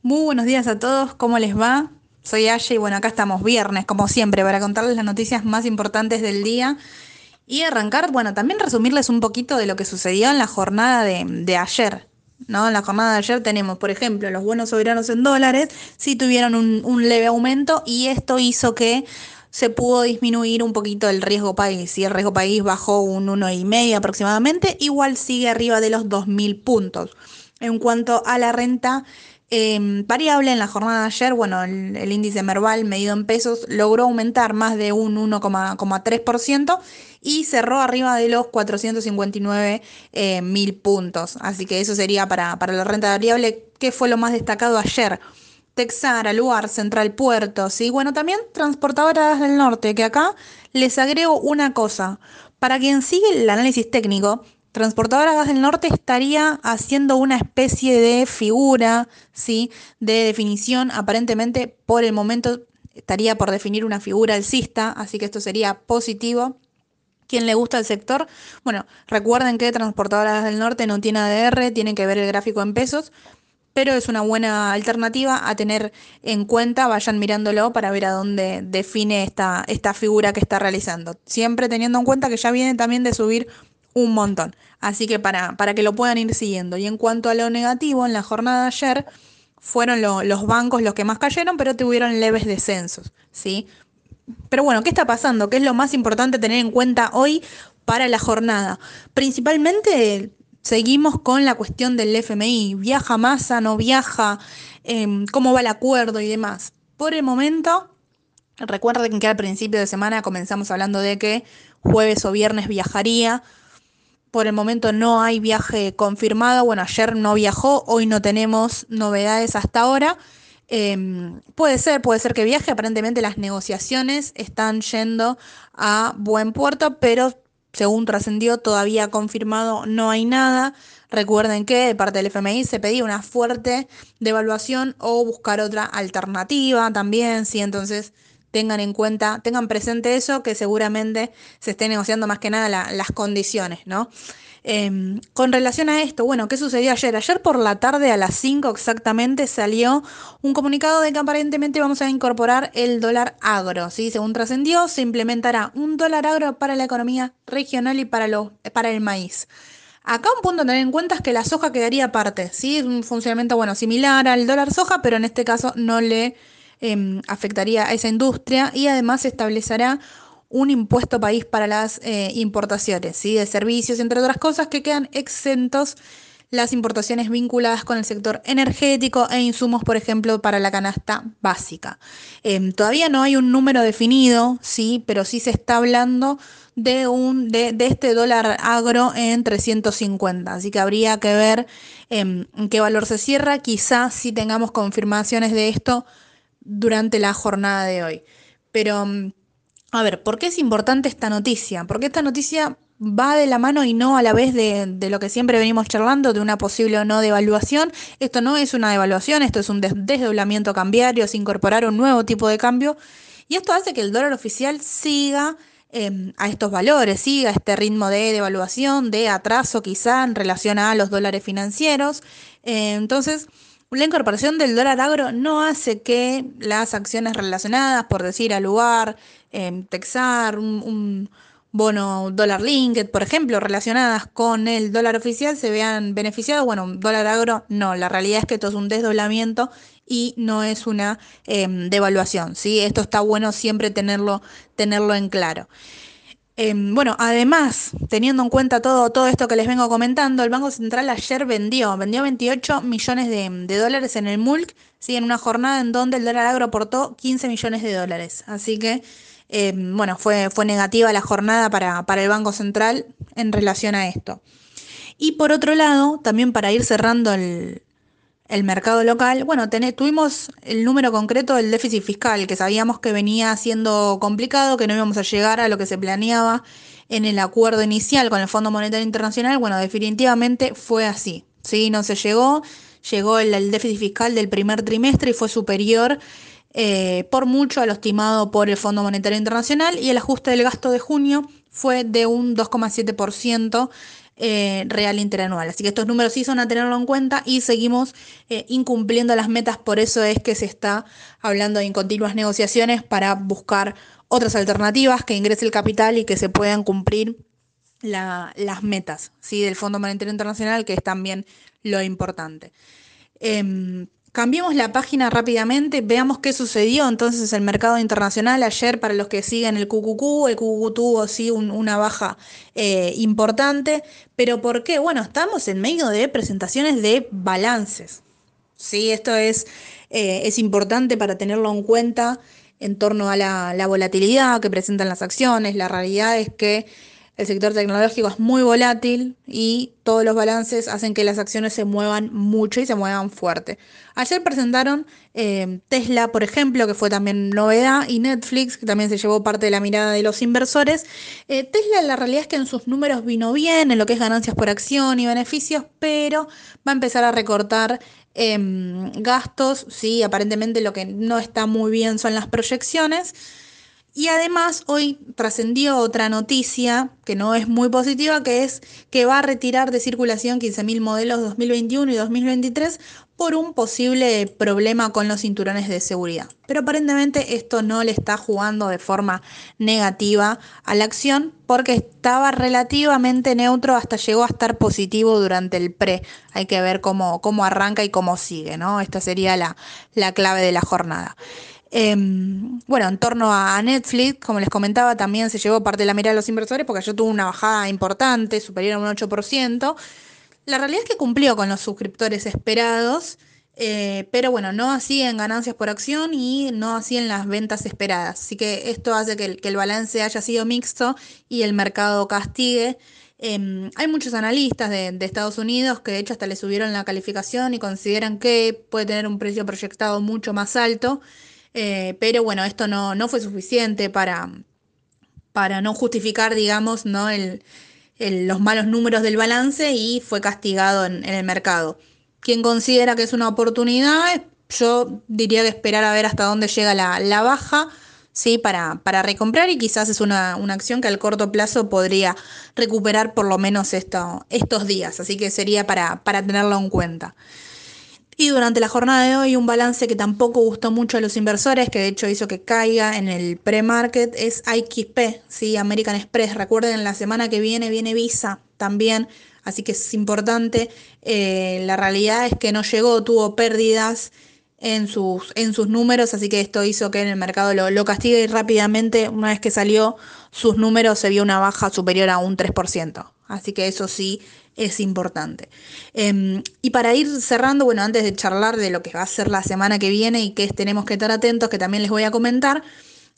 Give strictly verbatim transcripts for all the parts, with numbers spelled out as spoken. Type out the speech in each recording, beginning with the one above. Muy buenos días a todos, ¿cómo les va? Soy Aye y bueno, acá estamos viernes, como siempre, para contarles las noticias más importantes del día y arrancar, bueno, también resumirles un poquito de lo que sucedió en la jornada de, de ayer, ¿no? En la jornada de ayer tenemos, por ejemplo, los bonos soberanos en dólares, sí tuvieron un, un leve aumento y esto hizo que se pudo disminuir un poquito el riesgo país. Y el riesgo país bajó un uno coma cinco aproximadamente, igual sigue arriba de los dos mil puntos. En cuanto a la renta eh, variable, en la jornada de ayer, bueno, el, el índice Merval medido en pesos logró aumentar más de un uno coma tres por ciento y cerró arriba de los cuatrocientos cincuenta y nueve mil eh, puntos. Así que eso sería para, para la renta variable. ¿Qué fue lo más destacado ayer? Texar, Aluar, Central Puerto, ¿sí? Bueno, también Transportadora Gas del Norte, que acá les agrego una cosa. Para quien sigue el análisis técnico, Transportadora Gas del Norte estaría haciendo una especie de figura, ¿sí? De definición, aparentemente por el momento estaría por definir una figura alcista, así que esto sería positivo. ¿Quién le gusta el sector? Bueno, recuerden que Transportadora Gas del Norte no tiene A D R, tienen que ver el gráfico en pesos, pero es una buena alternativa a tener en cuenta, vayan mirándolo para ver a dónde define esta, esta figura que está realizando. Siempre teniendo en cuenta que ya viene también de subir un montón, así que para, para que lo puedan ir siguiendo. Y en cuanto a lo negativo, en la jornada de ayer fueron lo, los bancos los que más cayeron, pero tuvieron leves descensos, ¿sí? Pero bueno, ¿qué está pasando? ¿Qué es lo más importante tener en cuenta hoy para la jornada? Principalmente seguimos con la cuestión del F M I, viaja Massa, no viaja, eh, cómo va el acuerdo y demás. Por el momento, recuerden que al principio de semana comenzamos hablando de que jueves o viernes viajaría. Por el momento no hay viaje confirmado, bueno, ayer no viajó, hoy no tenemos novedades hasta ahora. Eh, puede ser, puede ser que viaje, aparentemente las negociaciones están yendo a buen puerto, pero según trascendió, todavía confirmado no hay nada. Recuerden que de parte del F M I se pedía una fuerte devaluación o buscar otra alternativa también, ¿sí? Entonces tengan en cuenta, tengan presente eso, que seguramente se esté negociando más que nada la, las condiciones, ¿no? Eh, con relación a esto, bueno, ¿qué sucedió ayer? Ayer por la tarde a las cinco exactamente salió un comunicado de que aparentemente vamos a incorporar el dólar agro, ¿sí? Según trascendió, se implementará un dólar agro para la economía regional y para, lo, para el maíz. Acá un punto a tener en cuenta es que la soja quedaría aparte, ¿sí? Un funcionamiento, bueno, similar al dólar soja, pero en este caso no le eh, afectaría a esa industria y además se establecerá un impuesto país para las eh, importaciones, ¿sí? De servicios, entre otras cosas, que quedan exentos las importaciones vinculadas con el sector energético e insumos, por ejemplo, para la canasta básica. Eh, todavía no hay un número definido, ¿sí? Pero sí se está hablando de, un, de, de este dólar agro en trescientos cincuenta, así que habría que ver eh, en qué valor se cierra, quizás si tengamos confirmaciones de esto durante la jornada de hoy. Pero a ver, ¿por qué es importante esta noticia? Porque esta noticia va de la mano y no a la vez de, de lo que siempre venimos charlando, de una posible o no devaluación. Esto no es una devaluación, esto es un desdoblamiento cambiario, es incorporar un nuevo tipo de cambio. Y esto hace que el dólar oficial siga eh, a estos valores, siga este ritmo de devaluación, de atraso quizá en relación a los dólares financieros. Eh, entonces, la incorporación del dólar agro no hace que las acciones relacionadas, por decir Aluar, eh, Texar, un, un bono dólar linked, por ejemplo, relacionadas con el dólar oficial, se vean beneficiados. Bueno, dólar agro no, la realidad es que esto es un desdoblamiento y no es una eh, devaluación, ¿sí? Esto está bueno siempre tenerlo, tenerlo en claro. Eh, bueno, además, teniendo en cuenta todo, todo esto que les vengo comentando, el Banco Central ayer vendió, vendió veintiocho millones de, de dólares en el M U L C, ¿sí? En una jornada en donde el dólar agro aportó quince millones de dólares. Así que, eh, bueno, fue, fue negativa la jornada para, para el Banco Central en relación a esto. Y por otro lado, también para ir cerrando el, el mercado local, bueno, tenés, tuvimos el número concreto del déficit fiscal, que sabíamos que venía siendo complicado, que no íbamos a llegar a lo que se planeaba en el acuerdo inicial con el Fondo Monetario Internacional. Bueno, definitivamente fue así, ¿sí? No se llegó, llegó el, el déficit fiscal del primer trimestre y fue superior eh, por mucho a lo estimado por el Fondo Monetario Internacional, y el ajuste del gasto de junio fue de un dos coma siete por ciento eh, real interanual. Así que estos números sí son a tenerlo en cuenta y seguimos eh, incumpliendo las metas, por eso es que se está hablando de continuas negociaciones para buscar otras alternativas, que ingrese el capital y que se puedan cumplir la, las metas, ¿sí?, del Fondo Monetario Internacional, que es también lo importante. Eh, Cambiemos la página rápidamente, veamos qué sucedió entonces en el mercado internacional. Ayer, para los que siguen el Q Q Q, el Q Q Q tuvo sí un, una baja eh, importante, pero ¿por qué? Bueno, estamos en medio de presentaciones de balances, ¿sí? Esto es, eh, es importante para tenerlo en cuenta en torno a la, la volatilidad que presentan las acciones. La realidad es que el sector tecnológico es muy volátil y todos los balances hacen que las acciones se muevan mucho y se muevan fuerte. Ayer presentaron eh, Tesla, por ejemplo, que fue también novedad, y Netflix, que también se llevó parte de la mirada de los inversores. Eh, Tesla, la realidad es que en sus números vino bien, en lo que es ganancias por acción y beneficios, pero va a empezar a recortar eh, gastos. Sí, aparentemente lo que no está muy bien son las proyecciones. Y además hoy trascendió otra noticia que no es muy positiva, que es que va a retirar de circulación quince mil modelos dos mil veintiuno y dos mil veintitrés por un posible problema con los cinturones de seguridad. Pero aparentemente esto no le está jugando de forma negativa a la acción, porque estaba relativamente neutro, hasta llegó a estar positivo durante el pre. Hay que ver cómo, cómo arranca y cómo sigue, ¿no? Esta sería la, la clave de la jornada. Eh, bueno, en torno a Netflix, como les comentaba, también se llevó parte de la mirada de los inversores porque ayer tuvo una bajada importante, superior a un ocho por ciento. La realidad es que cumplió con los suscriptores esperados, eh, pero bueno, no así en ganancias por acción y no así en las ventas esperadas. Así que esto hace que el, que el balance haya sido mixto y el mercado castigue. Eh, hay muchos analistas de, de Estados Unidos que de hecho hasta le subieron la calificación y consideran que puede tener un precio proyectado mucho más alto. Eh, pero bueno, esto no, no fue suficiente para, para no justificar, digamos, ¿no?, el, el, los malos números del balance, y fue castigado en, en el mercado. Quien considera que es una oportunidad, yo diría que esperar a ver hasta dónde llega la, la baja, ¿sí?, para, para recomprar, y quizás es una, una acción que al corto plazo podría recuperar por lo menos esto, estos días, así que sería para, para tenerlo en cuenta. Y durante la jornada de hoy, un balance que tampoco gustó mucho a los inversores, que de hecho hizo que caiga en el pre-market, es A X P, ¿sí?, American Express. Recuerden, la semana que viene viene Visa también, así que es importante. Eh, la realidad es que no llegó, tuvo pérdidas en sus, en sus números, así que esto hizo que en el mercado lo, lo castigue, y rápidamente, una vez que salió sus números, se vio una baja superior a un tres por ciento. Así que eso sí es importante. Eh, y para ir cerrando, bueno, antes de charlar de lo que va a ser la semana que viene y que tenemos que estar atentos, que también les voy a comentar,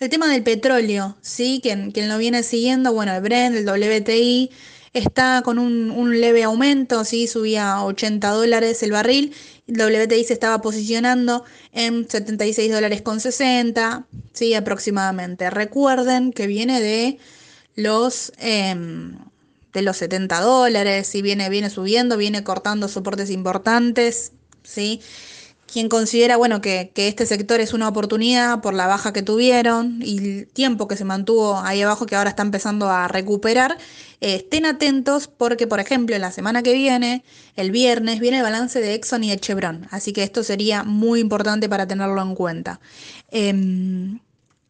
el tema del petróleo, ¿sí? Quien, quien lo viene siguiendo, bueno, el Brent, el W T I, está con un, un leve aumento, ¿sí? Subía a ochenta dólares el barril, el W T I se estaba posicionando en setenta y seis dólares con sesenta, ¿sí?, aproximadamente. Recuerden que viene de los... Eh, de los setenta dólares, y viene, viene subiendo, viene cortando soportes importantes, ¿sí? Quien considera, bueno, que, que este sector es una oportunidad por la baja que tuvieron y el tiempo que se mantuvo ahí abajo, que ahora está empezando a recuperar, eh, estén atentos porque, por ejemplo, la semana que viene, el viernes, viene el balance de Exxon y de Chevron, así que esto sería muy importante para tenerlo en cuenta. Eh,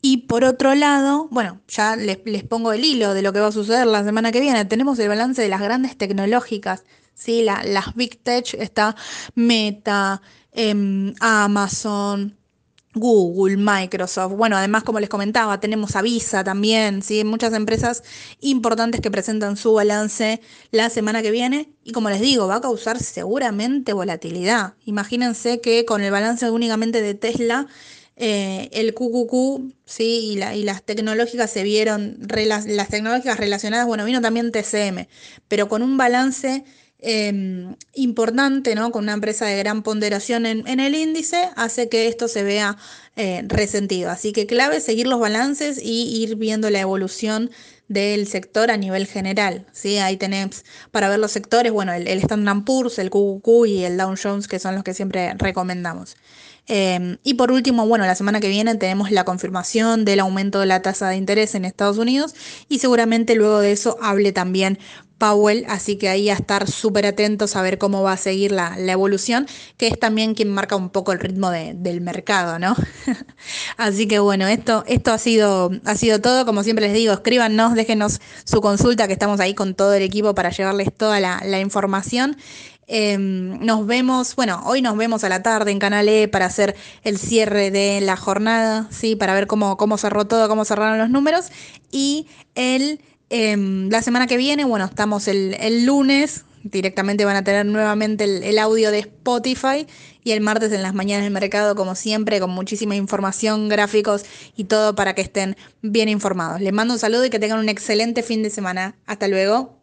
Y por otro lado, bueno, ya les, les pongo el hilo de lo que va a suceder la semana que viene. Tenemos el balance de las grandes tecnológicas, ¿sí? La, las Big Tech, está Meta, eh, Amazon, Google, Microsoft. Bueno, además, como les comentaba, tenemos a Visa también, ¿sí? Muchas empresas importantes que presentan su balance la semana que viene. Y como les digo, va a causar seguramente volatilidad. Imagínense que con el balance únicamente de Tesla... Eh, el Q Q Q, ¿sí?, y, la, y las tecnológicas se vieron, rela- las tecnológicas relacionadas, bueno, vino también T C M, pero con un balance eh, importante, ¿no?, con una empresa de gran ponderación en, en el índice, hace que esto se vea eh, resentido. Así que clave seguir los balances y ir viendo la evolución del sector a nivel general, ¿sí? Ahí tenés, para ver los sectores, bueno, el, el Standard and Poor's, el Q Q Q y el Dow Jones, que son los que siempre recomendamos. Eh, y por último, bueno, la semana que viene tenemos la confirmación del aumento de la tasa de interés en Estados Unidos y seguramente luego de eso hable también Powell, así que ahí a estar súper atentos a ver cómo va a seguir la, la evolución, que es también quien marca un poco el ritmo de, del mercado, ¿no? Así que bueno, esto, esto ha sido, ha sido todo. Como siempre les digo, escríbanos, déjenos su consulta, que estamos ahí con todo el equipo para llevarles toda la, la información. Eh, nos vemos, bueno, hoy nos vemos a la tarde en Canal E para hacer el cierre de la jornada, ¿sí? Para ver cómo, cómo cerró todo, cómo cerraron los números. Y el, eh, la semana que viene, bueno, estamos el, el lunes, directamente van a tener nuevamente el, el audio de Spotify, y el martes en las mañanas del mercado, como siempre, con muchísima información, gráficos y todo para que estén bien informados. Les mando un saludo y que tengan un excelente fin de semana. Hasta luego.